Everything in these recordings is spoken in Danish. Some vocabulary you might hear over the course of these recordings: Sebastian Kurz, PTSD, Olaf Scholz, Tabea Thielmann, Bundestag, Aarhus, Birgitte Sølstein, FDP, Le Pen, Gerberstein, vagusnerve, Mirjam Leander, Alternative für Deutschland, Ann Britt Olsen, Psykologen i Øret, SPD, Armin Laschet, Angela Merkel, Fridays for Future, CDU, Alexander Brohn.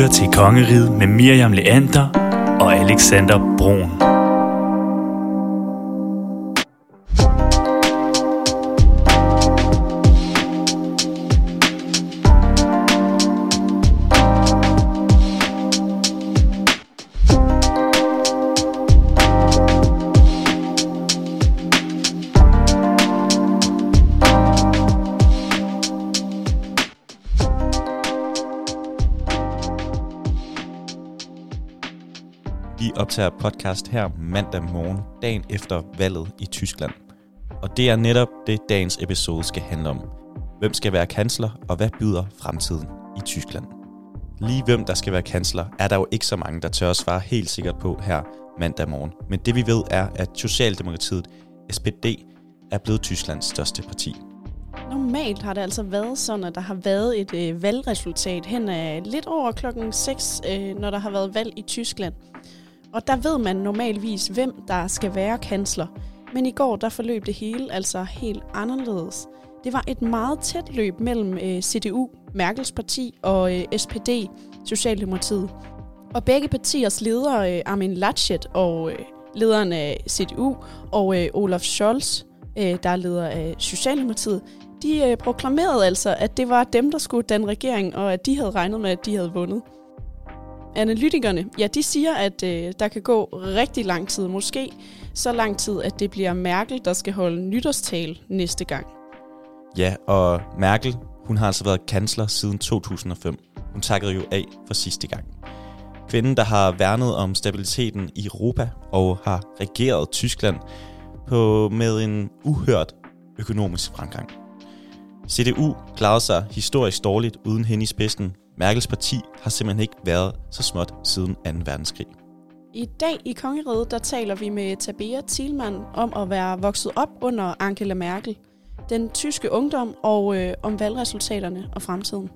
lytter til Kongeriget med Mirjam Leander og Alexander Brohn. Optager podcast her mandag morgen, dagen efter valget i Tyskland. Og det er netop det, dagens episode skal handle om. Hvem skal være kansler, og hvad byder fremtiden i Tyskland? Lige hvem der skal være kansler, er der jo ikke så mange, der tør at svare helt sikkert på her mandag morgen. Men det vi ved er, at Socialdemokratiet, SPD, er blevet Tysklands største parti. Normalt har det altså været sådan, at der har været et valgresultat hen af lidt over klokken 6, når der har været valg i Tyskland. Og der ved man normalvis, hvem der skal være kansler. Men i går der forløb det hele altså helt anderledes. Det var et meget tæt løb mellem CDU, Merkels parti, og SPD, Socialdemokratiet. Og begge partiers ledere, Armin Laschet og lederen af CDU, og Olaf Scholz, der er leder af Socialdemokratiet, de proklamerede altså, at det var dem, der skulle danne regering, og at de havde regnet med, at de havde vundet. Analytikerne, ja, de siger, at der kan gå rigtig lang tid, måske så lang tid, at det bliver Merkel, der skal holde nytårstale næste gang. Ja, og Merkel, hun har altså været kansler siden 2005. Hun takkede jo af for sidste gang. Kvinden, der har værnet om stabiliteten i Europa og har regeret Tyskland med en uhørt økonomisk fremgang. CDU klarede sig historisk dårligt uden hende i spidsen. Merkels parti har simpelthen ikke været så småt siden 2. verdenskrig. I dag i Kongeriget, der taler vi med Tabea Thielmann om at være vokset op under Angela Merkel, den tyske ungdom og om valgresultaterne og fremtiden.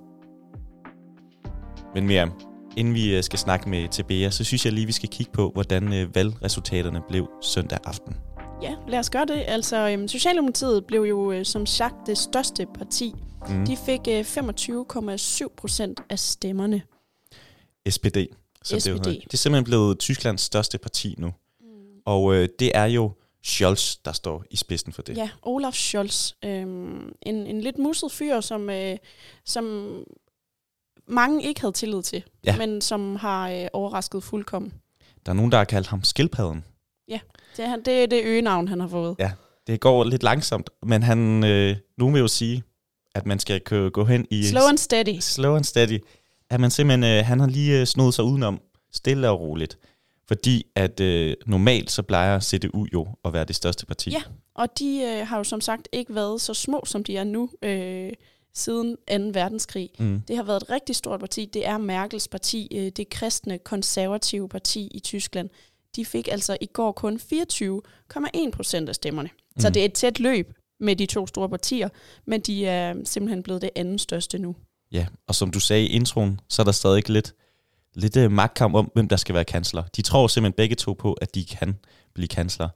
Men Mirjam, inden vi skal snakke med Tabea, så synes jeg lige, vi skal kigge på, hvordan valgresultaterne blev søndag aften. Ja, lad os gøre det. Altså, Socialdemokratiet blev jo som sagt det største parti. De fik 25,7% af stemmerne. SPD. Som SPD. Det er simpelthen blevet Tysklands største parti nu. Mm. Og det er jo Scholz, der står i spidsen for det. Ja, Olaf Scholz. En lidt musset fyr, som mange ikke havde tillid til, ja, men som har overrasket fuldkommen. Der er nogen, der har kaldt ham skildpadden. Ja, det er det øgenavn, han har fået. Ja, det går lidt langsomt, men han nu vil jo sige, at man skal gå hen i... Slow and steady. At man simpelthen, han har lige snodet sig udenom, stille og roligt. Fordi at normalt så plejer CDU jo at være det største parti. Ja, og de har jo som sagt ikke været så små, som de er nu siden 2. verdenskrig. Mm. Det har været et rigtig stort parti. Det er Merkels parti, det kristne konservative parti i Tyskland. De fik altså i går kun 24,1% af stemmerne. Mm. Så det er et tæt løb med de to store partier, men de er simpelthen blevet det andet største nu. Ja, og som du sagde i introen, så er der stadig lidt magtkamp om, hvem der skal være kansler. De tror simpelthen begge to på, at de kan blive kansler,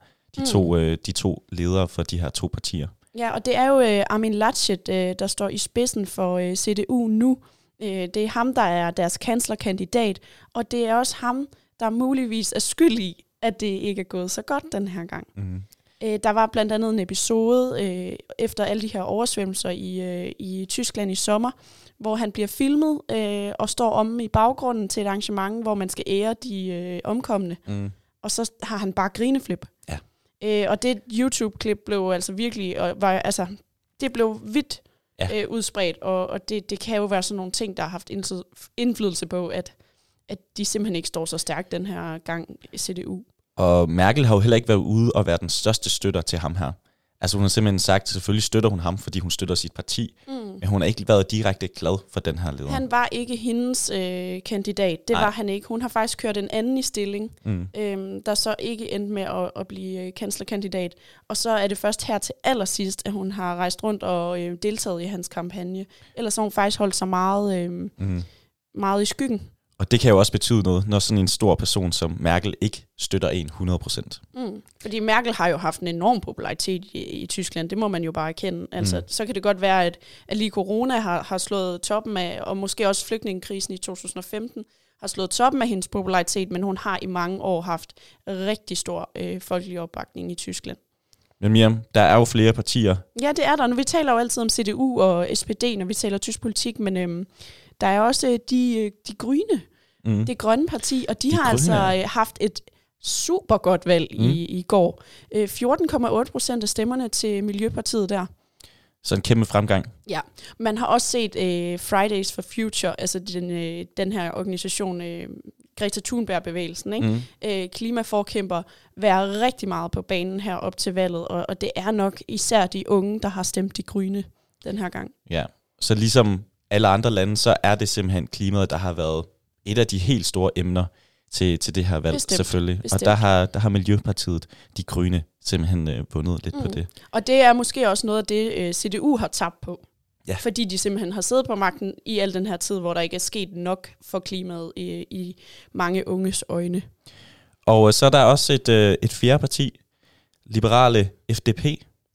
de to ledere for de her to partier. Ja, og det er jo Armin Laschet, der står i spidsen for CDU nu. Det er ham, der er deres kanslerkandidat, og det er også ham, der muligvis er skyld i, at det ikke er gået så godt den her gang. Mm. Der var blandt andet en episode efter alle de her oversvømmelser i Tyskland i sommer, hvor han bliver filmet og står omme i baggrunden til et arrangement, hvor man skal ære de omkomne. Mm. Og så har han bare grineflip. Ja. Og det YouTube-klip blev altså virkelig, det blev vidt udspredt, og det kan jo være sådan nogle ting, der har haft indflydelse på, at de simpelthen ikke står så stærkt den her gang i CDU. Og Merkel har jo heller ikke været ude og være den største støtter til ham her. Altså hun har simpelthen sagt, at selvfølgelig støtter hun ham, fordi hun støtter sit parti. Mm. Men hun har ikke været direkte glad for den her leder. Han var ikke hendes kandidat. Det var han ikke. Hun har faktisk kørt en anden i stilling, der så ikke endte med at blive kanslerkandidat. Og så er det først her til allersidst, at hun har rejst rundt og deltaget i hans kampagne. Ellers har hun faktisk holdt sig meget, meget i skyggen. Og det kan jo også betyde noget, når sådan en stor person som Merkel ikke støtter en 100%. Fordi Merkel har jo haft en enorm popularitet i Tyskland, det må man jo bare erkende. Altså, så kan det godt være, at lige corona har slået toppen af, og måske også flygtningekrisen i 2015 har slået toppen af hendes popularitet, men hun har i mange år haft rigtig stor folkelig opbakning i Tyskland. Men Mirjam, der er jo flere partier. Ja, det er der. Nu, vi taler jo altid om CDU og SPD, når vi taler tysk politik, men der er også de grønne, det grønne parti, og de har grønne. Altså haft et super godt valg i går. 14,8% af stemmerne til Miljøpartiet der. Så en kæmpe fremgang. Ja, man har også set Fridays for Future, altså den her organisation, Greta Thunberg-bevægelsen, ikke? Klimaforkæmper, være rigtig meget på banen her op til valget, og det er nok især de unge, der har stemt de grønne den her gang. Ja, så ligesom alle andre lande, så er det simpelthen klimaet, der har været et af de helt store emner til det her valg, bestemt, selvfølgelig. Bestemt. Og der har Miljøpartiet, de grønne, simpelthen bundet lidt på det. Og det er måske også noget af det, CDU har tabt på. Ja. Fordi de simpelthen har siddet på magten i al den her tid, hvor der ikke er sket nok for klimaet i mange unges øjne. Og så er der også et fjerde parti, liberale FDP.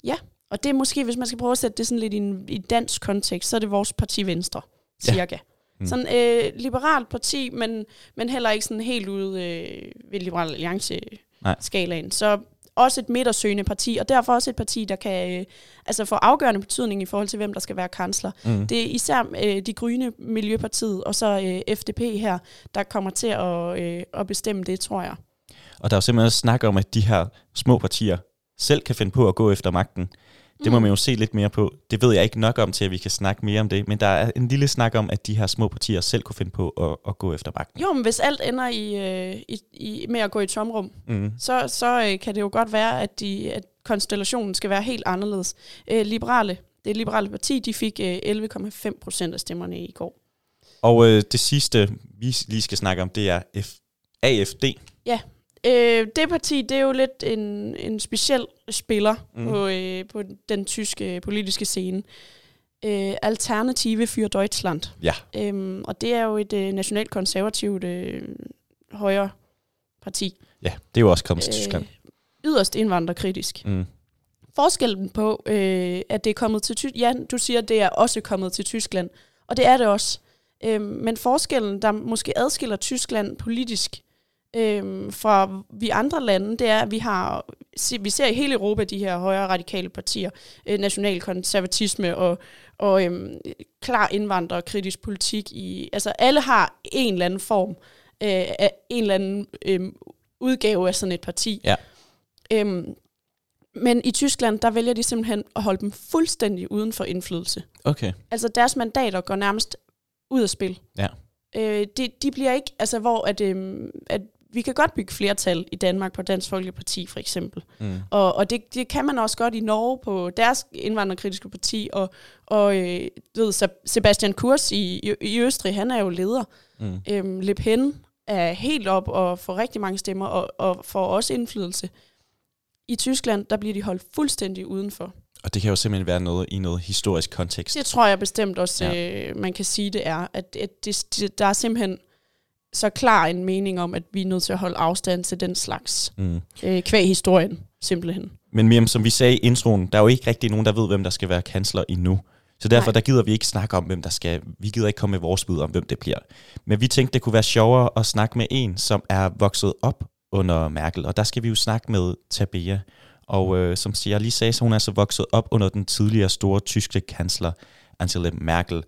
Ja, og det er måske, hvis man skal prøve at sætte det sådan lidt i dansk kontekst, så er det vores parti Venstre, cirka. Ja. Sådan liberalt parti, men heller ikke sådan helt ude ved Liberal Alliance-skalaen. Så også et midtersøgende parti, og derfor også et parti, der kan altså få afgørende betydning i forhold til, hvem der skal være kansler. Det er især de grønne, Miljøpartiet, og så FDP her, der kommer til at bestemme det, tror jeg. Og der er jo simpelthen også snak om, at de her små partier selv kan finde på at gå efter magten. Det må man jo se lidt mere på. Det ved jeg ikke nok om til, at vi kan snakke mere om det. Men der er en lille snak om, at de her små partier selv kunne finde på at gå efter magten. Jo, men hvis alt ender med at gå i tomrum, så kan det jo godt være, at konstellationen skal være helt anderledes. Det liberale parti, de fik 11,5% af stemmerne i går. Og det sidste, vi lige skal snakke om, det er AFD. Ja. Det parti, det er jo lidt en speciel spiller på den tyske politiske scene. Alternative für Deutschland. Ja. Og det er jo et nationalt konservativt højre parti. Ja, det er jo også kommet til Tyskland. Yderst indvandrerkritisk. Forskellen på, at det er kommet til Tyskland. Ja, du siger, at det er også kommet til Tyskland. Og det er det også. Men forskellen, der måske adskiller Tyskland politisk, fra vi andre lande, det er, at vi ser i hele Europa de her højre radikale partier, nationalkonservatisme og klar indvandrer og kritisk politik. Altså alle har en eller anden form af en eller anden udgave af sådan et parti. Ja. Men i Tyskland, der vælger de simpelthen at holde dem fuldstændig uden for indflydelse. Okay. Altså deres mandater går nærmest ud af spil. Ja. De bliver ikke, altså hvor at vi kan godt bygge flertal i Danmark på Dansk Folkeparti, for eksempel. Og det kan man også godt i Norge på deres indvandrerkritiske parti. Og ved Sebastian Kurz i Østrig, han er jo leder. Le Pen er helt op og får rigtig mange stemmer og får også indflydelse. I Tyskland, der bliver de holdt fuldstændig udenfor. Og det kan jo simpelthen være noget i noget historisk kontekst. Det tror jeg bestemt også, man kan sige, det er. At der er simpelthen så klar en mening om, at vi er nødt til at holde afstand til den slags kvæg historien, simpelthen. Men Mirjam, som vi sagde i introen, der er jo ikke rigtig nogen, der ved, hvem der skal være kansler endnu. Så derfor der gider vi ikke snakke om, hvem der skal. Vi gider ikke komme med vores bud om, hvem det bliver. Men vi tænkte, det kunne være sjovere at snakke med en, som er vokset op under Merkel. Og der skal vi jo snakke med Tabea. Og som jeg lige sagde, så hun er altså vokset op under den tidligere store tyske kansler Angela Merkel.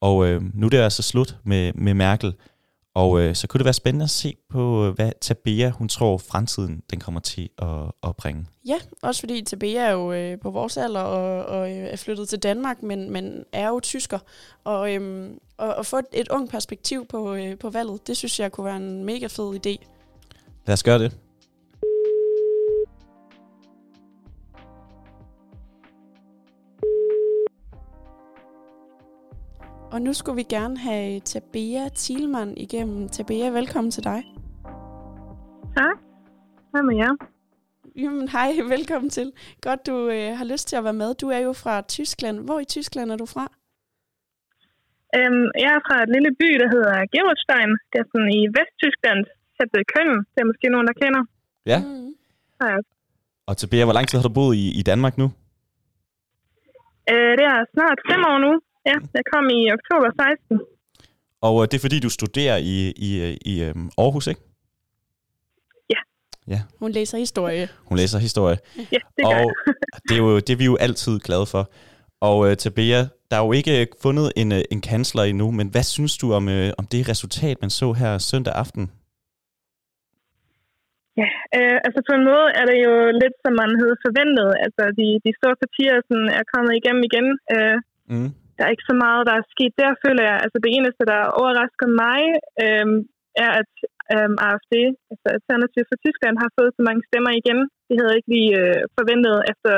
Og nu er det altså slut med Merkel. Og så kunne det være spændende at se på, hvad Tabea, hun tror, fremtiden den kommer til at bringe. Ja, også fordi Tabea er jo på vores alder og er flyttet til Danmark, men er jo tysker. Og få et ungt perspektiv på valget, det synes jeg kunne være en mega fed idé. Lad os gøre det. Og nu skulle vi gerne have Tabea Thielmann igennem. Tabea, velkommen til dig. Tak. Hej med jer. Jamen hej, velkommen til. Godt, du har lyst til at være med. Du er jo fra Tyskland. Hvor i Tyskland er du fra? Jeg er fra et lille by, der hedder Gerberstein. Det er sådan i Vesttyskland, tæt ved Köln. Det er måske nogen, der kender. Ja. Ja. Og Tabea, hvor lang tid har du boet i Danmark nu? Det er snart 5 år nu. Ja, jeg kom i oktober 16. Og det er fordi, du studerer i Aarhus, ikke? Ja. Hun læser historie. Ja, det gør jeg. Og det er jo det, vi er jo altid glade for. Og Tabea, der er jo ikke fundet en kansler endnu, men hvad synes du om det resultat, man så her søndag aften? Ja, altså på en måde er det jo lidt, som man havde forventet. Altså de store partier sådan, er kommet igennem igen. Der er ikke så meget, der er sket. Der føler jeg, altså det eneste, der overrasker mig, er, at AfD, altså Alternative for Tyskland, har fået så mange stemmer igen. Det havde jeg ikke lige forventet efter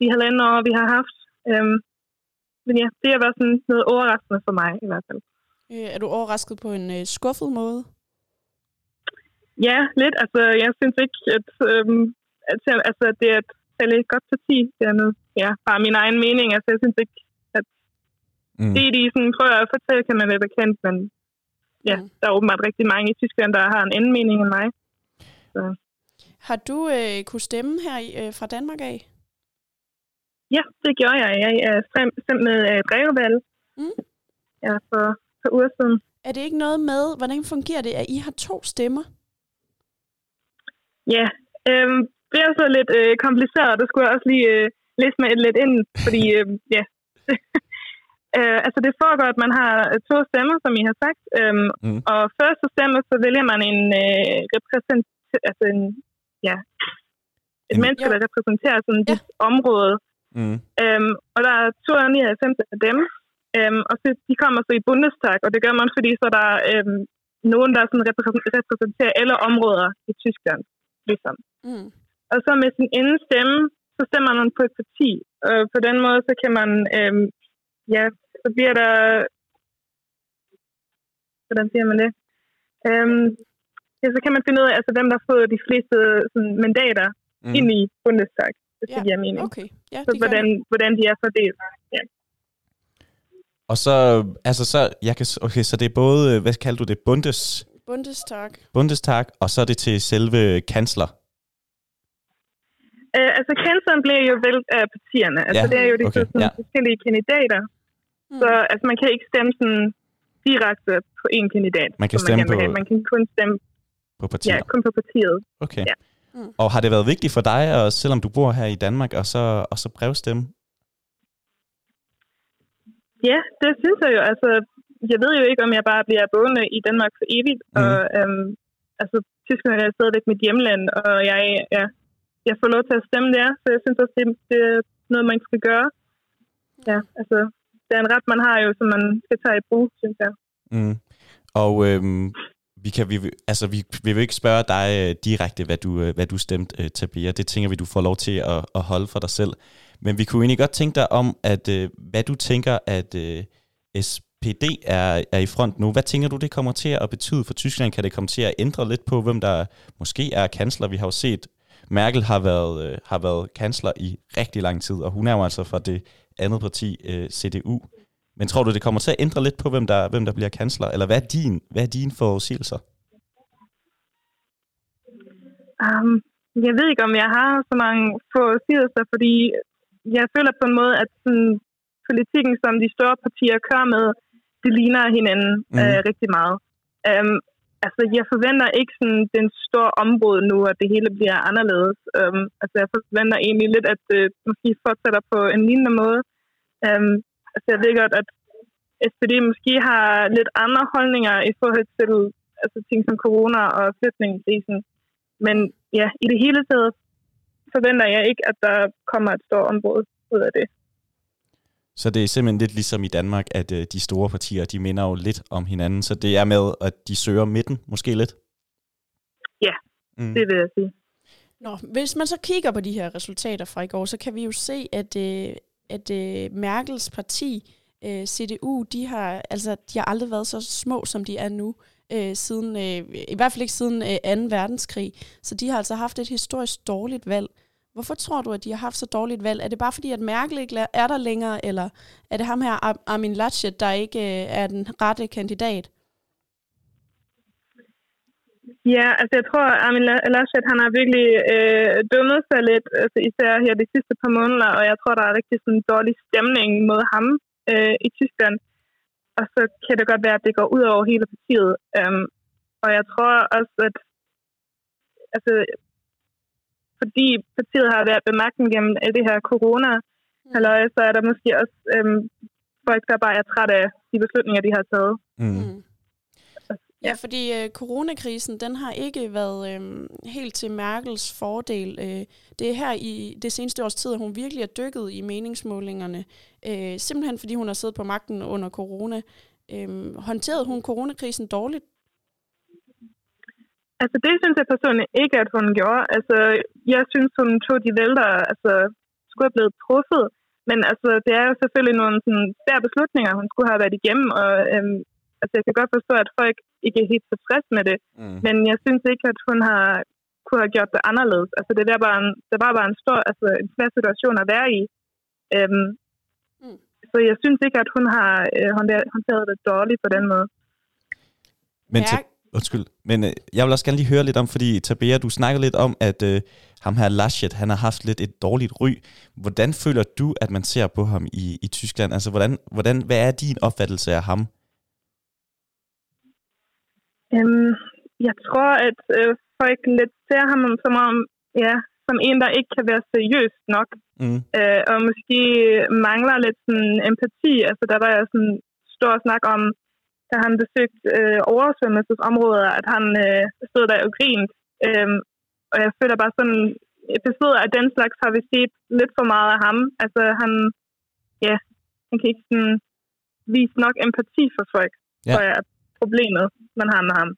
de halvanden år, vi har haft. Men ja, det har været sådan noget overraskende for mig i hvert fald. Er du overrasket på en skuffet måde? Ja, lidt. Altså, jeg synes ikke, at det er et særlig godt parti. Det er noget, bare min egen mening. Altså, jeg synes ikke, at det, de sådan prøver at fortælle, kan man lidt erkende, men ja, der er åbenbart rigtig mange i Tyskland, der har en anden mening end mig. Så. Har du kunne stemme her fra Danmark af? Ja, det gjorde jeg. Jeg er stemt med brevvalg. Ja, for uger siden. Er det ikke noget med, hvordan fungerer det, at I har 2 stemmer? Ja, det er så lidt kompliceret. Det skulle jeg også lige læse mig lidt ind, fordi ja... altså det foregår, at man har 2 stemmer, som I har sagt, og første stemme, så vælger man en menneske, der repræsenterer sådan et område, og der er 299 af dem, og så de kommer så i Bundestag, og det gør man, fordi så der er nogen, der sådan repræsenterer alle områder i Tyskland, ligesom. Og så med sin ene stemme, så stemmer man på et parti, og på den måde, så kan man... så bliver der... Hvordan siger man det? Så kan man finde ud af, altså, hvem der får de fleste sådan, mandater ind i Bundestag, hvis det giver mening. Okay. Ja, så hvordan de er fordelt. Ja. Og så... Altså, så, jeg kan, okay, så det er både... Hvad kalder du det? Bundestag. Bundestag, og så er det til selve kansler. Altså kansleren bliver jo valgt af partierne. Altså det er jo de forskellige kandidater. Så altså, man kan ikke stemme sådan direkte på én kandidat. Man kan kun stemme på partiet. Ja, kun på partiet. Okay. Ja. Og har det været vigtigt for dig, og selvom du bor her i Danmark, og så brevstemme? Ja, det synes jeg jo. Altså, jeg ved jo ikke, om jeg bare bliver boende i Danmark for evigt. Og altså, Tyskland er stadigvæk mit hjemland, og jeg får lov til at stemme der, så jeg synes også, det er noget, man skal gøre. Ja, altså, det er en ret, man har jo, som man skal tage i brug, synes jeg. Og vi vil ikke spørge dig direkte, hvad du stemte, Tabea. Det tænker vi, du får lov til at holde for dig selv. Men vi kunne egentlig godt tænke dig om, at hvad du tænker, at SPD er i front nu. Hvad tænker du, det kommer til at betyde for Tyskland? Kan det komme til at ændre lidt på, hvem der måske er kansler? Vi har jo set... Merkel har været kansler i rigtig lang tid, og hun er jo altså fra det andet parti, CDU. Men tror du, det kommer til at ændre lidt på, hvem der bliver kansler? Eller hvad er din forudsigelser? Jeg ved ikke, om jeg har så mange forudsigelser, fordi jeg føler på en måde, at sådan, politikken, som de store partier kører med, det ligner hinanden rigtig meget. Altså, jeg forventer ikke sådan den store område nu, at det hele bliver anderledes. Altså, jeg forventer egentlig lidt, at måske fortsætter på en lignende måde. Altså, jeg ved godt, at SPD måske har lidt andre holdninger i forhold til altså, ting som corona og flygtningekrisen. Men ja, i det hele taget forventer jeg ikke, at der kommer et stort område ud af det. Så det er simpelthen lidt ligesom i Danmark, at de store partier, de minder jo lidt om hinanden. Så det er med, at de søger midten, måske lidt? Ja, det vil jeg sige. Nå, hvis man så kigger på de her resultater fra i går, så kan vi jo se, at Merkels parti, CDU, de har aldrig været så små, som de er nu. Siden, i hvert fald ikke siden 2. verdenskrig. Så de har altså haft et historisk dårligt valg. Hvorfor tror du, at de har haft så dårligt valg? Er det bare fordi, at Merkel ikke er der længere, eller er det ham her, Armin Laschet, der ikke er den rette kandidat? Ja, altså jeg tror, at Armin Laschet, han har virkelig dummet sig lidt, altså især her de sidste par måneder, og jeg tror, der er rigtig sådan en dårlig stemning mod ham i Tyskland. Og så kan det godt være, at det går ud over hele partiet. Og jeg tror også, at altså, fordi partiet har været bemagten gennem det her corona-halløj, så er der måske også folk, der bare er træt af de beslutninger, de har taget. Mm. Ja, fordi coronakrisen, den har ikke været helt til Merkels fordel. Det er her i det seneste års tid, at hun virkelig er dykket i meningsmålingerne. Simpelthen fordi hun har siddet på magten under corona. Håndterede hun coronakrisen dårligt? Altså det synes jeg personligt ikke, at hun gjorde. Altså jeg synes, hun tog de vælter, altså skulle have blevet truffet. Men altså det er jo selvfølgelig nogle sådan, svære beslutninger, hun skulle have været igennem, og altså, jeg kan godt forstå, at folk ikke er helt tilfredse med det, men jeg synes ikke, at hun har kunne have gjort det anderledes. Altså, det var bare en stor, altså en svær situation at være i. Så jeg synes ikke, at hun har håndteret det dårligt på den måde. Men undskyld, men jeg vil også gerne lige høre lidt om, fordi Tabea, du snakkede lidt om, at ham her Laschet, han har haft lidt et dårligt ry. Hvordan føler du, at man ser på ham i Tyskland? Altså, hvad er din opfattelse af ham? Jeg tror, at folk lidt ser ham som en, der ikke kan være seriøs nok. Og måske mangler lidt sådan, empati. Altså, der var jo sådan stor snak om, da han besøgte oversvømmelsesområder, at han stod der og grinte. Og jeg føler bare sådan episoder af den slags har vi set lidt for meget af ham. Altså, han kan ikke sådan, vise nok empati for folk, tror jeg. Problemet, man har med ham.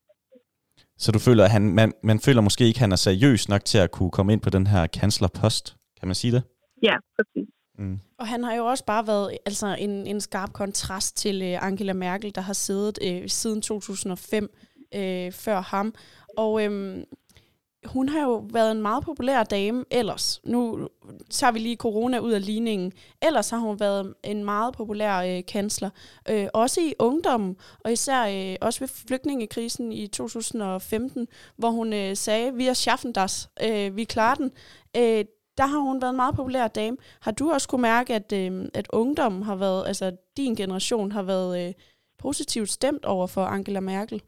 Så du føler, at man føler måske ikke, at han er seriøs nok til at kunne komme ind på den her kanslerpost? Kan man sige det? Ja, præcis. Og han har jo også bare været altså, en skarp kontrast til Angela Merkel, der har siddet siden 2005 før ham. Og hun har jo været en meget populær dame ellers. Nu tager vi lige corona ud af ligningen. Ellers har hun været en meget populær kansler. Også i ungdommen, og især også ved flygtningekrisen i 2015, hvor hun sagde, vi er schaffen das, vi klarer den. Der har hun været en meget populær dame. Har du også kunne mærke, at ungdommen har været, altså din generation har været positivt stemt over for Angela Merkel?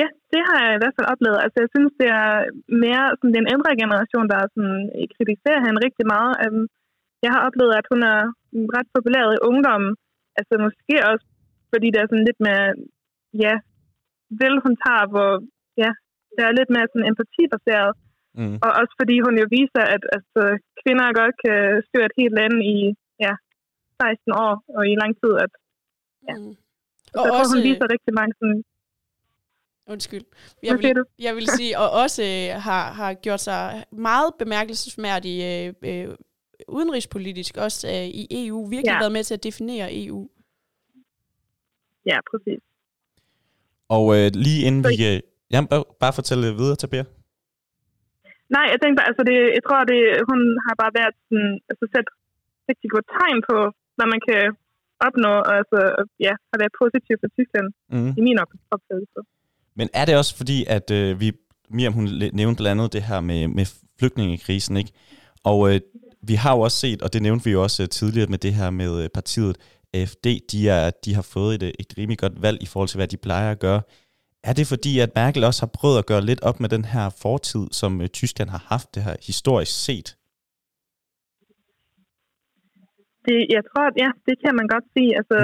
Ja, det har jeg i hvert fald oplevet. Altså, jeg synes, det er mere sådan, den ældre generation, der sådan, kritiserer hende rigtig meget. Jeg har oplevet, at hun er ret populær i ungdommen. Altså, måske også, fordi det er sådan lidt mere, hun tager, hvor der er lidt mere sådan, empatibaseret. Og også fordi hun jo viser, at altså, kvinder godt kan styre et helt land i 16 år og i lang tid. Og jeg tror, hun viser rigtig mange sådan... Undskyld. Jeg vil sige, og også har gjort sig meget bemærkelsesværdig udenrigspolitisk, også i EU, virkelig været med til at definere EU. Ja, præcis. Og lige inden vi... bare fortælle videre, Tabea. Nej, jeg tænkte bare, altså hun har bare været sådan, altså sat rigtig godt tegn på, hvad man kan opnå, og altså, har været positiv for Tyskland, i min opfattelse. Men er det også fordi, at Mirjam, hun nævnte blandt andet det her med flygtningekrisen, ikke? Og vi har jo også set, og det nævnte vi jo også tidligere med det her med partiet AfD, de har fået et rimelig godt valg i forhold til, hvad de plejer at gøre. Er det fordi, at Merkel også har prøvet at gøre lidt op med den her fortid, som Tyskland har haft det her historisk set? Jeg tror, det kan man godt sige. Altså,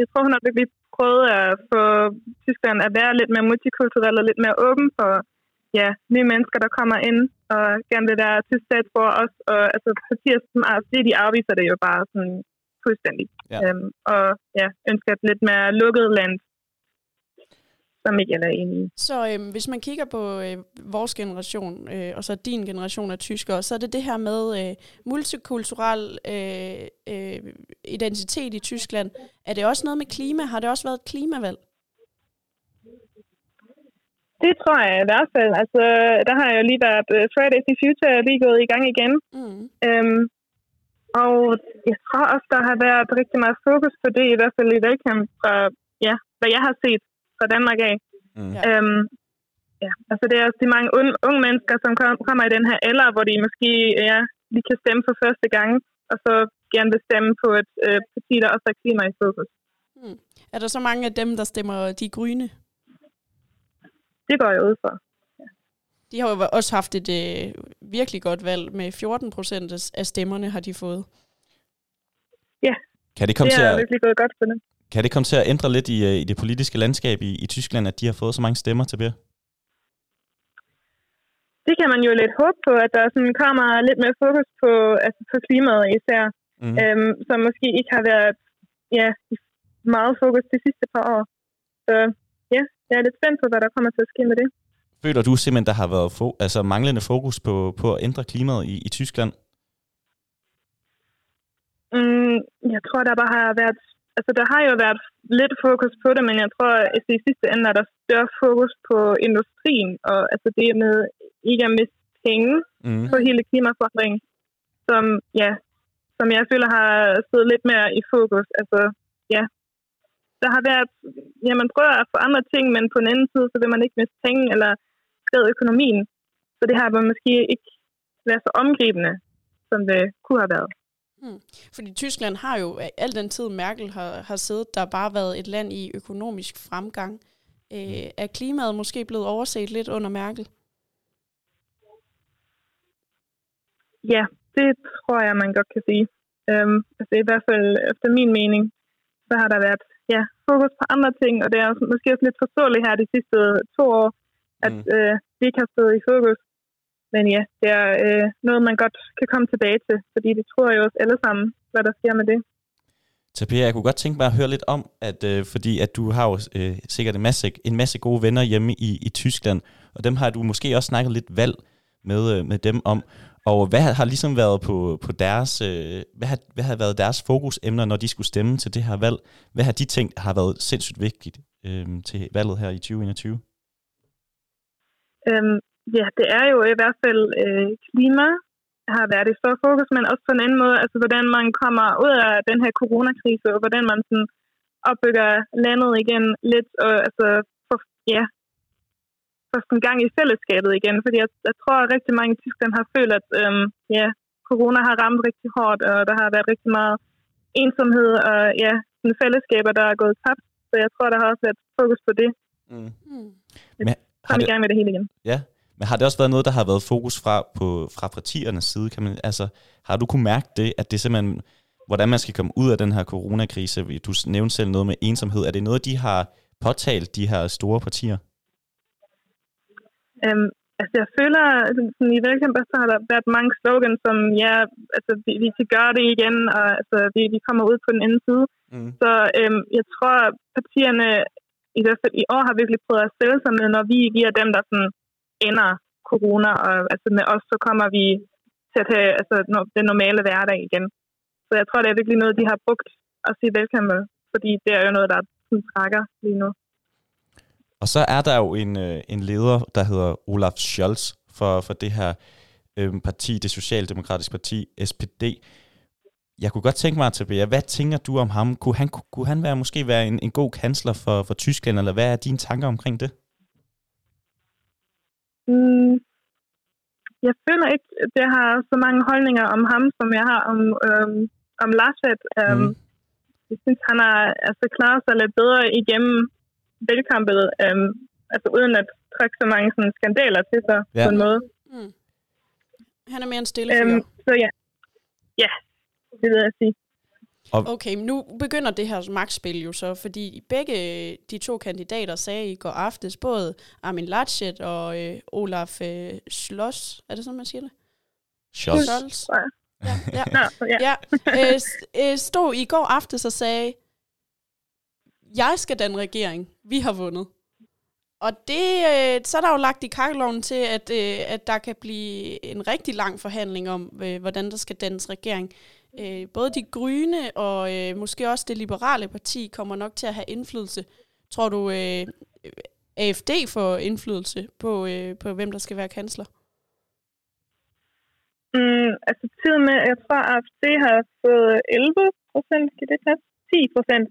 jeg tror, hun har virkelig prøvet at få Tyskland at være lidt mere multikulturel og lidt mere åben for nye mennesker, der kommer ind og gerne vil være tysk statsborger også. Og altså, partier som AfD, de afviser det jo bare sådan fuldstændig. Og ønsker et lidt mere lukket land, som ikke er enige. Så hvis man kigger på vores generation, og så din generation af tyskere, så er det det her med multikulturel identitet i Tyskland. Er det også noget med klima? Har det også været et klimavalg? Det tror jeg i hvert fald. Altså, der har jo lige været Fridays for Future er lige gået i gang igen. Mm. Og jeg tror også, der har været rigtig meget fokus på det, i hvert fald i valgkamp fra, ja, hvad jeg har set fra Danmark af. Mm. Ja, altså det er også de mange unge mennesker, som kommer i den her alder, hvor de måske lige kan stemme for første gang, og så gerne vil stemme på et parti, der også har klima i fokus. Mm. Er der så mange af dem, der stemmer de grønne? Det går jeg ud for. Ja. De har jo også haft et virkelig godt valg. Med 14% af stemmerne har de fået. Ja, kan det komme til at virkelig gået godt for dem. Kan det komme til at ændre lidt i det politiske landskab i Tyskland, at de har fået så mange stemmer til Tabea? Det kan man jo lidt håbe på, at der sådan kommer lidt mere fokus på, altså på klimaet især, som måske ikke har været meget fokus de sidste par år. Så ja, jeg er lidt spændt på, hvad der kommer til at ske med det. Føler du simpelthen, der har været manglende fokus på at ændre klimaet i Tyskland? Jeg tror, der bare har været... Altså, der har jo været lidt fokus på det, men jeg tror, at i sidste ende er der større fokus på industrien, og altså det med ikke at miste penge på hele klimaforandringen, som jeg føler har stået lidt mere i fokus. Altså, ja. Der har været, man prøver at forandre ting, men på den anden side, så vil man ikke miste penge eller skade økonomien. Så det har måske ikke været så omgribende, som det kunne have været. Hmm. Fordi Tyskland har jo al den tid, Merkel har siddet, der bare været et land i økonomisk fremgang. Er klimaet måske blevet overset lidt under Merkel? Ja, det tror jeg, man godt kan sige. Altså i hvert fald efter min mening, så har der været fokus på andre ting, og det er også, måske også lidt forståeligt her de sidste 2 år, at det ikke har stået i fokus. Men ja, det er noget, man godt kan komme tilbage til, fordi det tror jeg jo også alle sammen, hvad der sker med det. Tabea, jeg kunne godt tænke mig at høre lidt om, at, fordi at du har jo sikkert en masse gode venner hjemme i Tyskland, og dem har du måske også snakket lidt valg med dem om. Og hvad har ligesom været på deres, hvad har været deres fokusemner, når de skulle stemme til det her valg? Hvad har de tænkt har været sindssygt vigtigt til valget her i 2021? Det er jo i hvert fald klima har været i stor fokus, men også på en anden måde, altså hvordan man kommer ud af den her coronakrise, og hvordan man sådan opbygger landet igen lidt, og altså får sådan gang i fællesskabet igen, fordi jeg tror, at rigtig mange i Tyskland har følt, at corona har ramt rigtig hårdt, og der har været rigtig meget ensomhed, og sådan fællesskaber, der er gået tabt, så jeg tror, der har også været fokus på det. Mm. Kom i gang med det hele igen. Ja, men har det også været noget, der har været fokus fra partiernes side? Har du kunne mærke det, at det simpelthen, hvordan man skal komme ud af den her coronakrise? Du nævnte selv noget med ensomhed. Er det noget, de har påtalt, de her store partier? Jeg føler, at i valgkampen har der været mange slogan, som vi kan gøre det igen, og altså, vi kommer ud på den anden side. Mm. Så jeg tror, partierne i hvert fald i år har virkelig prøvet at stille sig med, når vi er dem, der sådan ender corona, og altså med os, så kommer vi til at have den normale hverdag igen. Så jeg tror, det er virkelig noget, de har brugt at sige velkommen med, fordi det er jo noget, der trækker lige nu. Og så er der jo en leder, der hedder Olaf Scholz for det her parti, det socialdemokratiske parti, SPD. Jeg kunne godt tænke mig, Tabea, hvad tænker du om ham? Kunne han måske være en god kansler for Tyskland, eller hvad er dine tanker omkring det? Jeg føler ikke, at jeg har så mange holdninger om ham, som jeg har om Laschet. Jeg synes, han har klaret sig lidt bedre igennem valgkampet, uden at trække så mange sådan, skandaler til sig på en måde. Mm. Han er mere en stille fyr. Så ja, det vil jeg sige. Okay, men nu begynder det her magtspil jo så, fordi begge de 2 kandidater sagde i går aftes, både Armin Laschet og Olaf Scholz, er det sådan, man siger det? Scholz. Stod i går aftes og sagde, jeg skal danne regering, vi har vundet. Og det, så er der jo lagt i kakkeloven til, at der kan blive en rigtig lang forhandling om, hvordan der skal dannes regering. Både de grønne og måske også det liberale parti kommer nok til at have indflydelse. Tror du, AFD får indflydelse på, på hvem der skal være kansler? Altså tiden med, jeg tror, at AFD har fået 11%, kan det passe? 10%.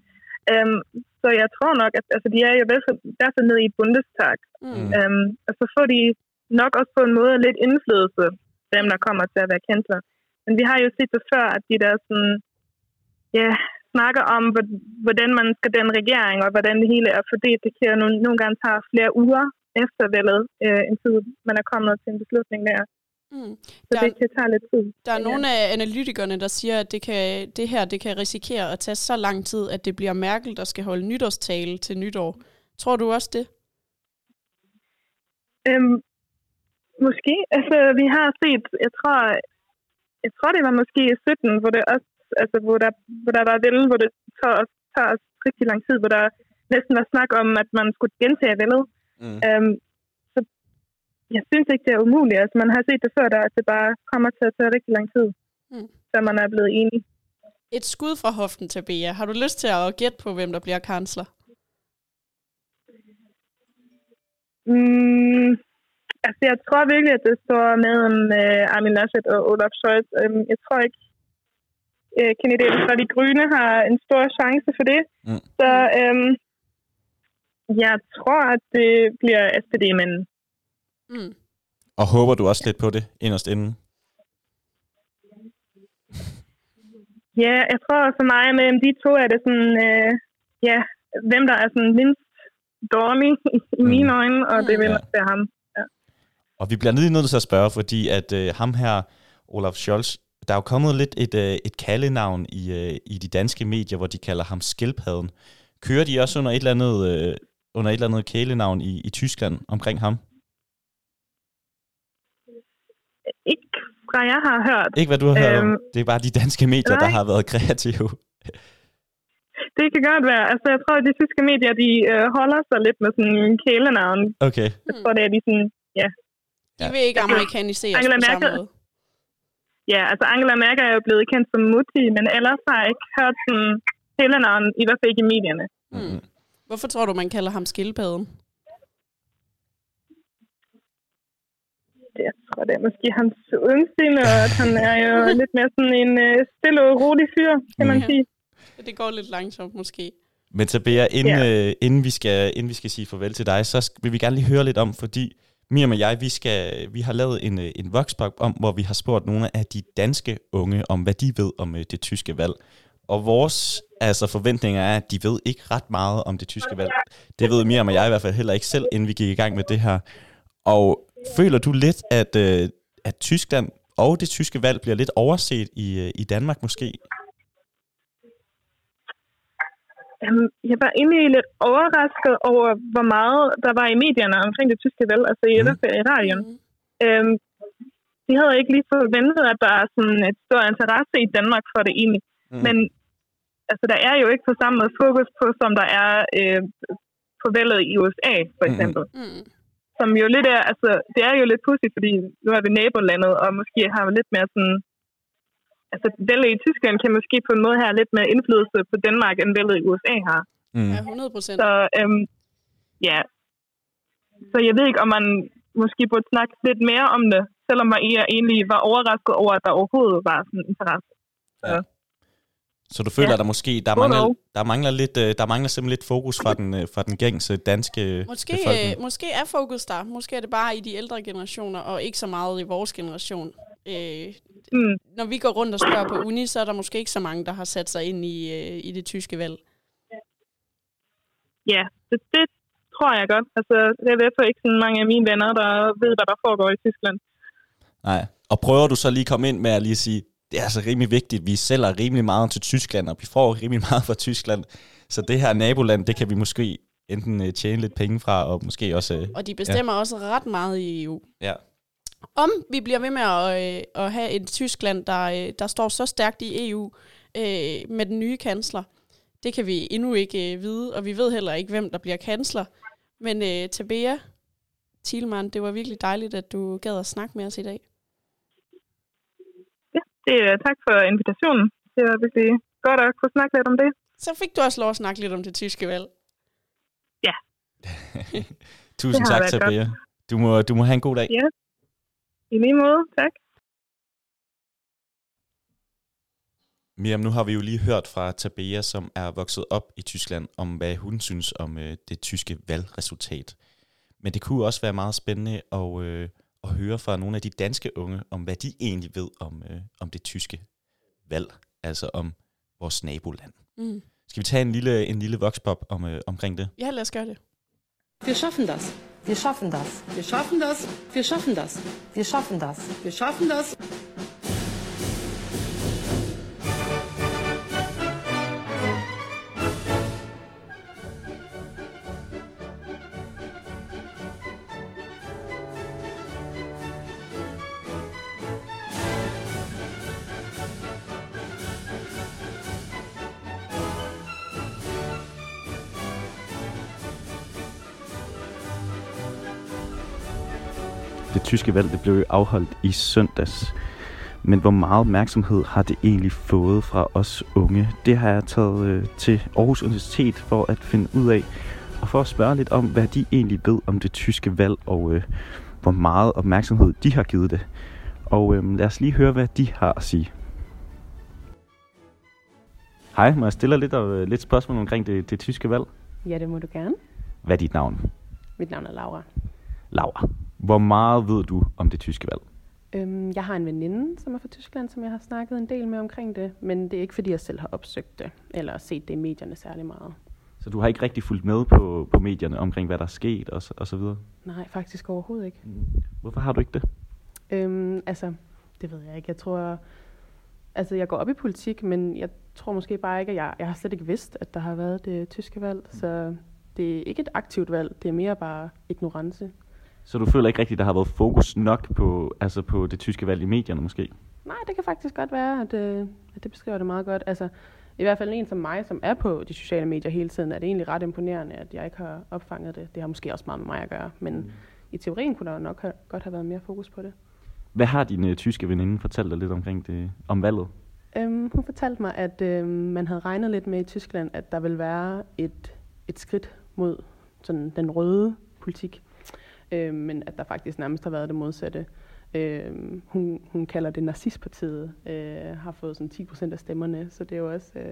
Så jeg tror nok, at altså, de er jo derfor nede i et bundestag. Og så får de nok også på en måde lidt indflydelse, hvem der kommer til at være kansler. Men vi har jo set det før, at de der sådan, ja, snakker om, hvordan man skal den regering, og hvordan det hele er fordelt. Det kan jo nogle gange tage flere uger efter valget, indtil man er kommet til en beslutning der. Så det kan tage lidt tid. Der er nogle af analytikerne, der siger, at det her kan risikere at tage så lang tid, at det bliver Merkel, der skal holde nytårstale til nytår. Tror du også det? Måske. Altså, vi har set, jeg tror det var måske i 17, hvor det også, altså, hvor der var valget, hvor det tager os rigtig lang tid, hvor der næsten var snak om, at man skulle gentage valget. Så jeg synes ikke, det er umuligt. Altså, man har set det før, at det bare kommer til at tage rigtig lang tid, så man er blevet enig. Et skud fra hoften, Tabea. Har du lyst til at gætte på, hvem der bliver kansler? Altså, jeg tror virkelig, at det står mellem Armin Laschet og Olaf Scholz. Jeg tror ikke, kandidaten fra De Grønne har en stor chance for det. Så jeg tror, at det bliver SPD-manden. Og håber du også lidt på det, inderst inden? Ja, jeg tror for mig, mellem de to er det sådan, hvem der er sådan mindst dårlig i mine øjne, og det vil være ham. Og vi bliver nødt til at spørge, fordi at ham her, Olaf Scholz, der er jo kommet lidt et kaldenavn i de danske medier, hvor de kalder ham skildpadden. Kører de også under et eller andet kælenavn i Tyskland omkring ham? Ikke fra jeg har hørt. Ikke hvad du har hørt om. Det er bare de danske medier, der har været kreative. Det kan godt være. Altså, jeg tror, at de tyske medier, de holder sig lidt med sådan en kælenavn. Okay. Jeg tror, det er de sådan, de vil ikke amerikanisere på samme måde. Ja, altså Angela Merkel er jo blevet kendt som Mutti, men ellers har jeg ikke hørt sådan kælenavn, i hvert fald ikke i medierne. Hvorfor tror du, man kalder ham skildpadden? Jeg tror, det er måske hans ungstille, og at han er jo lidt mere sådan en stille og rolig fyr, kan man sige. Ja, det går lidt langsomt måske. Men Tabea, inden vi skal sige farvel til dig, så vil vi gerne lige høre lidt om, fordi Mirjam og jeg, vi har lavet en voxpop om, hvor vi har spurgt nogle af de danske unge om, hvad de ved om det tyske valg. Og vores forventninger er, at de ved ikke ret meget om det tyske valg. Det ved Mirjam og jeg i hvert fald heller ikke selv, inden vi gik i gang med det her. Og føler du lidt, at Tyskland og det tyske valg bliver lidt overset i Danmark måske? Jeg var egentlig lidt overrasket over, hvor meget der var i medierne omkring det tyske valg, altså i i radioen. De havde ikke lige forventet, at der er sådan et stort interesse i Danmark for det egentlig. Men altså, der er jo ikke på samme måde fokus på, som der er på valget i USA, for eksempel. Som jo lidt er, altså, det er jo lidt pudsigt, fordi nu er vi nabolandet, og måske har vi lidt mere sådan... Altså, valget i Tyskland kan måske på en måde have lidt mere indflydelse på Danmark, end valget i USA har. Ja, 100%. Så, så jeg ved ikke, om man måske burde snakke lidt mere om det, selvom man egentlig var overrasket over, at der overhovedet var sådan interesse. Ja. Så du føler, at der måske der mangler simpelthen lidt fokus fra den gængse danske befolkning? Måske er fokus der. Måske er det bare i de ældre generationer, og ikke så meget i vores generation. Når vi går rundt og spørger på uni, så er der måske ikke så mange, der har sat sig ind i det tyske valg. Ja, det tror jeg godt. Altså, det er derfor ikke sådan mange af mine venner, der ved, hvad der foregår i Tyskland. Nej, og prøver du så lige at komme ind med at lige sige, det er altså rimelig vigtigt, vi sælger rimelig meget til Tyskland, og vi får rimelig meget fra Tyskland, så det her naboland, det kan vi måske enten tjene lidt penge fra, og måske også... Og de bestemmer også ret meget i EU. Ja. Om vi bliver ved med at have et Tyskland, der står så stærkt i EU med den nye kansler, det kan vi endnu ikke vide, og vi ved heller ikke, hvem der bliver kansler. Men Tabea Thielmann, det var virkelig dejligt, at du gad at snakke med os i dag. Ja, tak for invitationen. Det var virkelig godt at kunne snakke lidt om det. Så fik du også lov at snakke lidt om det tyske valg. Ja. Tusind tak, Tabea. Du må have en god dag. Ja. I lige måde, tak. Mirjam, nu har vi jo lige hørt fra Tabea, som er vokset op i Tyskland, om hvad hun synes om det tyske valgresultat. Men det kunne også være meget spændende at høre fra nogle af de danske unge, om hvad de egentlig ved om det tyske valg, altså om vores naboland. Mm. Skal vi tage en lille voxpop omkring det? Ja, lad os gøre det. Wir schaffen das. Wir schaffen das. Wir schaffen das. Wir schaffen das. Wir schaffen das. Wir schaffen das. Det tyske valg, det blev jo afholdt i søndags. Men hvor meget opmærksomhed har det egentlig fået fra os unge? Det har jeg taget til Aarhus Universitet for at finde ud af. Og for at spørge lidt om, hvad de egentlig ved om det tyske valg, og hvor meget opmærksomhed de har givet det. Og lad os lige høre, hvad de har at sige. Hej, må jeg stille lidt spørgsmål omkring det tyske valg? Ja, det må du gerne. Hvad er dit navn? Mit navn er Laura. Laura. Hvor meget ved du om det tyske valg? Jeg har en veninde, som er fra Tyskland, som jeg har snakket en del med omkring det, men det er ikke, fordi jeg selv har opsøgt det, eller set det i medierne særlig meget. Så du har ikke rigtig fulgt med på medierne omkring, hvad der er sket og så videre? Nej, faktisk overhovedet ikke. Hvorfor har du ikke det? Det ved jeg ikke. Jeg tror, jeg går op i politik, men jeg tror måske bare ikke, at jeg har slet ikke vidst, at der har været det tyske valg, så det er ikke et aktivt valg, det er mere bare ignorance. Så du føler ikke rigtigt, at der har været fokus nok på det tyske valg i medierne måske? Nej, det kan faktisk godt være, at det beskriver det meget godt. Altså, i hvert fald en som mig, som er på de sociale medier hele tiden, er det egentlig ret imponerende, at jeg ikke har opfanget det. Det har måske også meget med mig at gøre, men i teorien kunne der nok godt have været mere fokus på det. Hvad har din tyske veninde fortalt dig lidt omkring det, om valget? Hun fortalte mig, at man havde regnet lidt med i Tyskland, at der ville være et skridt mod sådan, den røde politik. Men at der faktisk nærmest har været det modsatte. Hun kalder det nazistpartiet, har fået sådan 10% af stemmerne, så det er jo også det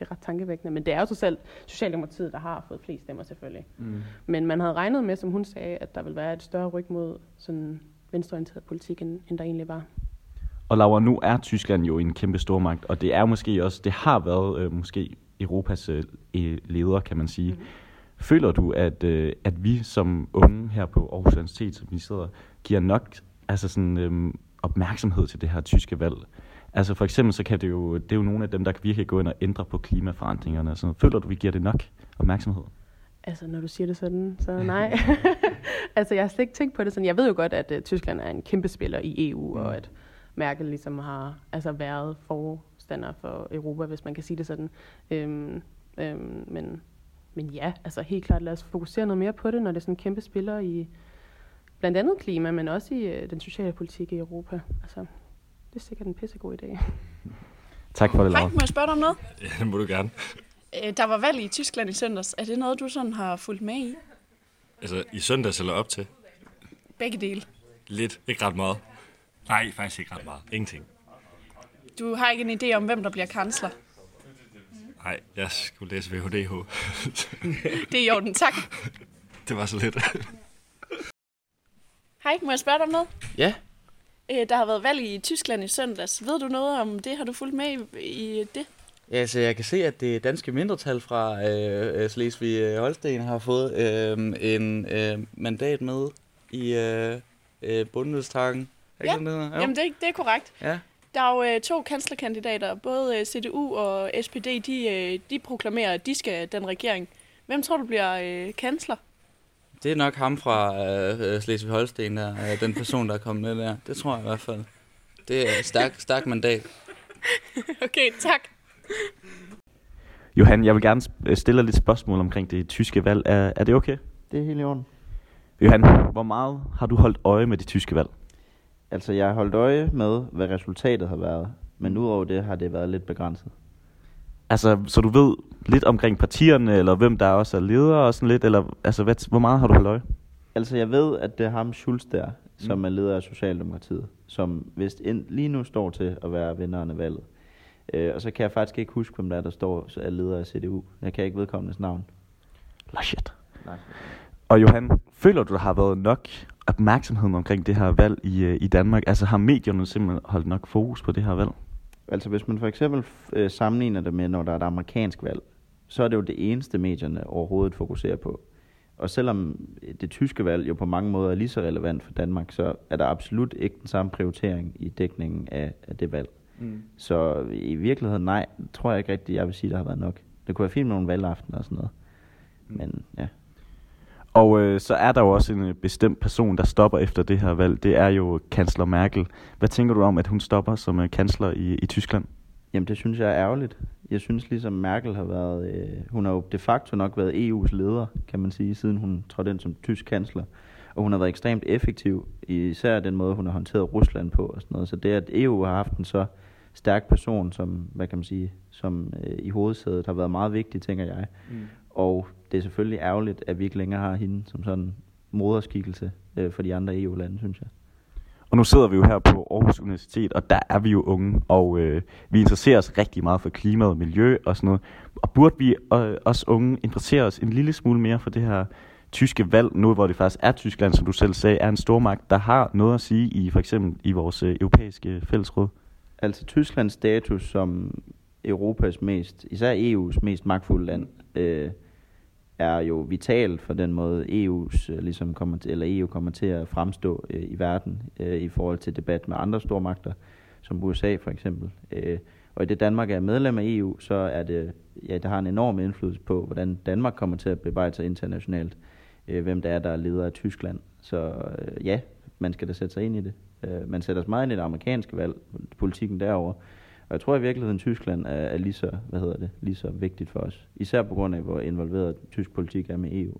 er ret tankevækkende. Men det er jo så selv Socialdemokratiet, der har fået flest stemmer selvfølgelig. Mm. Men man havde regnet med, som hun sagde, at der ville være et større ryg mod sådan venstreorienteret politik, end der egentlig var. Og Laura, nu er Tyskland jo en kæmpe stormagt, og det er måske også, det har været måske Europas leder, kan man sige. Mm-hmm. Føler du, at vi som unge her på Aarhus Universitet, som vi sidder, giver nok opmærksomhed til det her tyske valg? Altså for eksempel, så kan det er jo nogle af dem, der virkelig gå ind og ændre på klimaforandringerne og sådan noget. Føler du, vi giver det nok opmærksomhed? Altså når du siger det sådan, så nej. Jeg har slet ikke tænkt på det sådan. Jeg ved jo godt, at Tyskland er en kæmpe spiller i EU, og at Merkel ligesom har været forstander for Europa, hvis man kan sige det sådan. Men ja, helt klart, lad os fokusere noget mere på det, når det er sådan kæmpe spiller i blandt andet klima, men også i den sociale politik i Europa. Det er sikkert en pissegod idé. Tak for det, Laura. Hej, må jeg spørge dig om noget? Ja, det må du gerne. Der var valg i Tyskland i søndags. Er det noget, du sådan har fulgt med i? I søndags eller op til? Begge dele. Lidt. Ikke ret meget. Nej, faktisk ikke ret meget. Ingenting. Du har ikke en idé om, hvem der bliver kansler? Nej, jeg skulle læse VHDH. Det er i orden, tak. Det var så lidt. Hej, må jeg spørge dig om noget? Ja. Der har været valg i Tyskland i søndags. Ved du noget om det? Har du fulgt med i det? Ja, jeg kan se, at det danske mindretal fra Slesvig-Holsten har fået en mandat med i Bundestagen. Ja, jamen det er korrekt. Ja. Der er jo to kanslerkandidater, både CDU og SPD, de proklamerer, at de skal den regering. Hvem tror du bliver kansler? Det er nok ham fra Slesvig-Holsten, den person, der er kommet ned der. Det tror jeg i hvert fald. Det er et stærkt mandat. Okay, tak. Johan, jeg vil gerne stille lidt spørgsmål omkring det tyske valg. Er det okay? Det er helt i orden. Johan, hvor meget har du holdt øje med det tyske valg? Jeg har holdt øje med, hvad resultatet har været, men udover det har det været lidt begrænset. Altså, så du ved lidt omkring partierne, eller hvem der også er leder og sådan lidt, eller altså, hvor meget har du holdt øje? Altså, jeg ved, at det er ham Schulz der, som er leder af Socialdemokratiet, som vist lige nu står til at være vinderen af valget. Og så kan jeg faktisk ikke huske, hvem der er, der står er leder af CDU. Jeg kan ikke vedkommendes navn. Laschet. Nej. Og Johan, føler du, der har været nok opmærksomheden omkring det her valg i Danmark? Altså, har medierne simpelthen holdt nok fokus på det her valg? Altså, hvis man for eksempel sammenligner det med, når der er et amerikansk valg, så er det jo det eneste, medierne overhovedet fokuserer på. Og selvom det tyske valg jo på mange måder er lige så relevant for Danmark, så er der absolut ikke den samme prioritering i dækningen af det valg. Mm. Så i virkeligheden, nej, tror jeg ikke rigtigt, jeg vil sige, der har været nok. Det kunne være fint med nogle valgaftener og sådan noget. Men ja. Og så er der jo også en bestemt person, der stopper efter det her valg. Det er jo kansler Merkel. Hvad tænker du om, at hun stopper som kansler i Tyskland? Jamen, det synes jeg er ærgerligt. Jeg synes ligesom Merkel har været, hun har jo de facto nok været EU's leder, kan man sige, siden hun trådte ind som tysk kansler. Og hun har været ekstremt effektiv, især den måde, hun har håndteret Rusland på og sådan noget. Så det, at EU har haft en så stærk person, som, hvad kan man sige, som i hovedsædet har været meget vigtig, tænker jeg. Mm. Og det er selvfølgelig ærgerligt, at vi ikke længere har hende som sådan en moderskikkelse for de andre EU-lande, synes jeg. Og nu sidder vi jo her på Aarhus Universitet, og der er vi jo unge, og vi interesserer os rigtig meget for klima og miljø og sådan noget. Og burde vi os unge interessere os en lille smule mere for det her tyske valg, nu hvor det faktisk er Tyskland, som du selv sagde, er en stormagt, der har noget at sige i for eksempel i vores europæiske fællesråd? Altså Tysklands status som Europas mest, især EU's mest magtfulde land, er jo vitalt for den måde EU's ligesom EU kommer til at fremstå i verden i forhold til debat med andre stormagter som USA for eksempel. Og i det Danmark er medlem af EU, så er det der har en enorm indflydelse på hvordan Danmark kommer til at bevæge sig internationalt, hvem der er leder af Tyskland. Så ja, man skal da sætte sig ind i det. Man sætter sig meget ind i det amerikanske valg, politikken derover. Og jeg tror i virkeligheden, at Tyskland er lige så, lige så vigtigt for os. Især på grund af, hvor involveret tysk politik er med EU.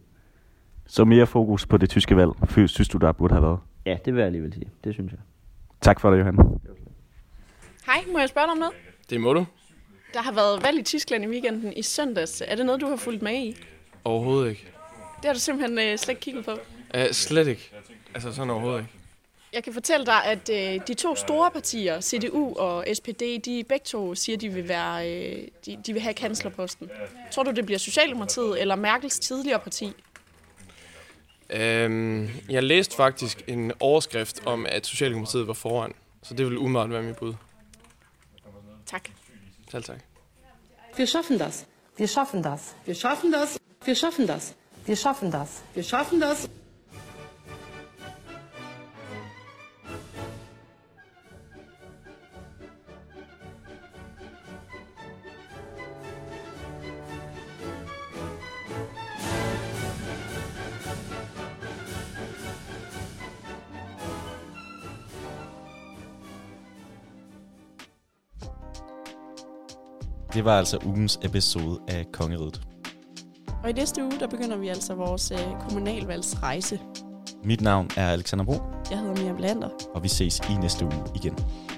Så mere fokus på det tyske valg, synes du, der burde have været? Ja, det vil jeg alligevel sige. Det synes jeg. Tak for det, Johan. Hej, må jeg spørge dig om noget? Det må du. Der har været valg i Tyskland i weekenden i søndags. Er det noget, du har fulgt med i? Overhovedet ikke. Det har du simpelthen slet ikke kigget på? Slet ikke. Altså sådan overhovedet ikke. Jeg kan fortælle dig, at de to store partier, CDU og SPD, de begge to siger, de vil være, de vil have kanslerposten. Tror du, det bliver Socialdemokratiet eller Merkels tidligere parti? Jeg læste faktisk en overskrift om, at Socialdemokratiet var foran, så det vil umiddelbart være mit bud. Tak. Selv tak. Vi schaffen das. Vi schaffen das. Vi schaffen das. Vi schaffen das. Vi schaffen das. Vi schaffen das. Det var altså ugens episode af Kongeriget. Og i næste uge, der begynder vi altså vores kommunalvalgsrejse. Mit navn er Alexander Brohn. Jeg hedder Mirjam Leander. Og vi ses i næste uge igen.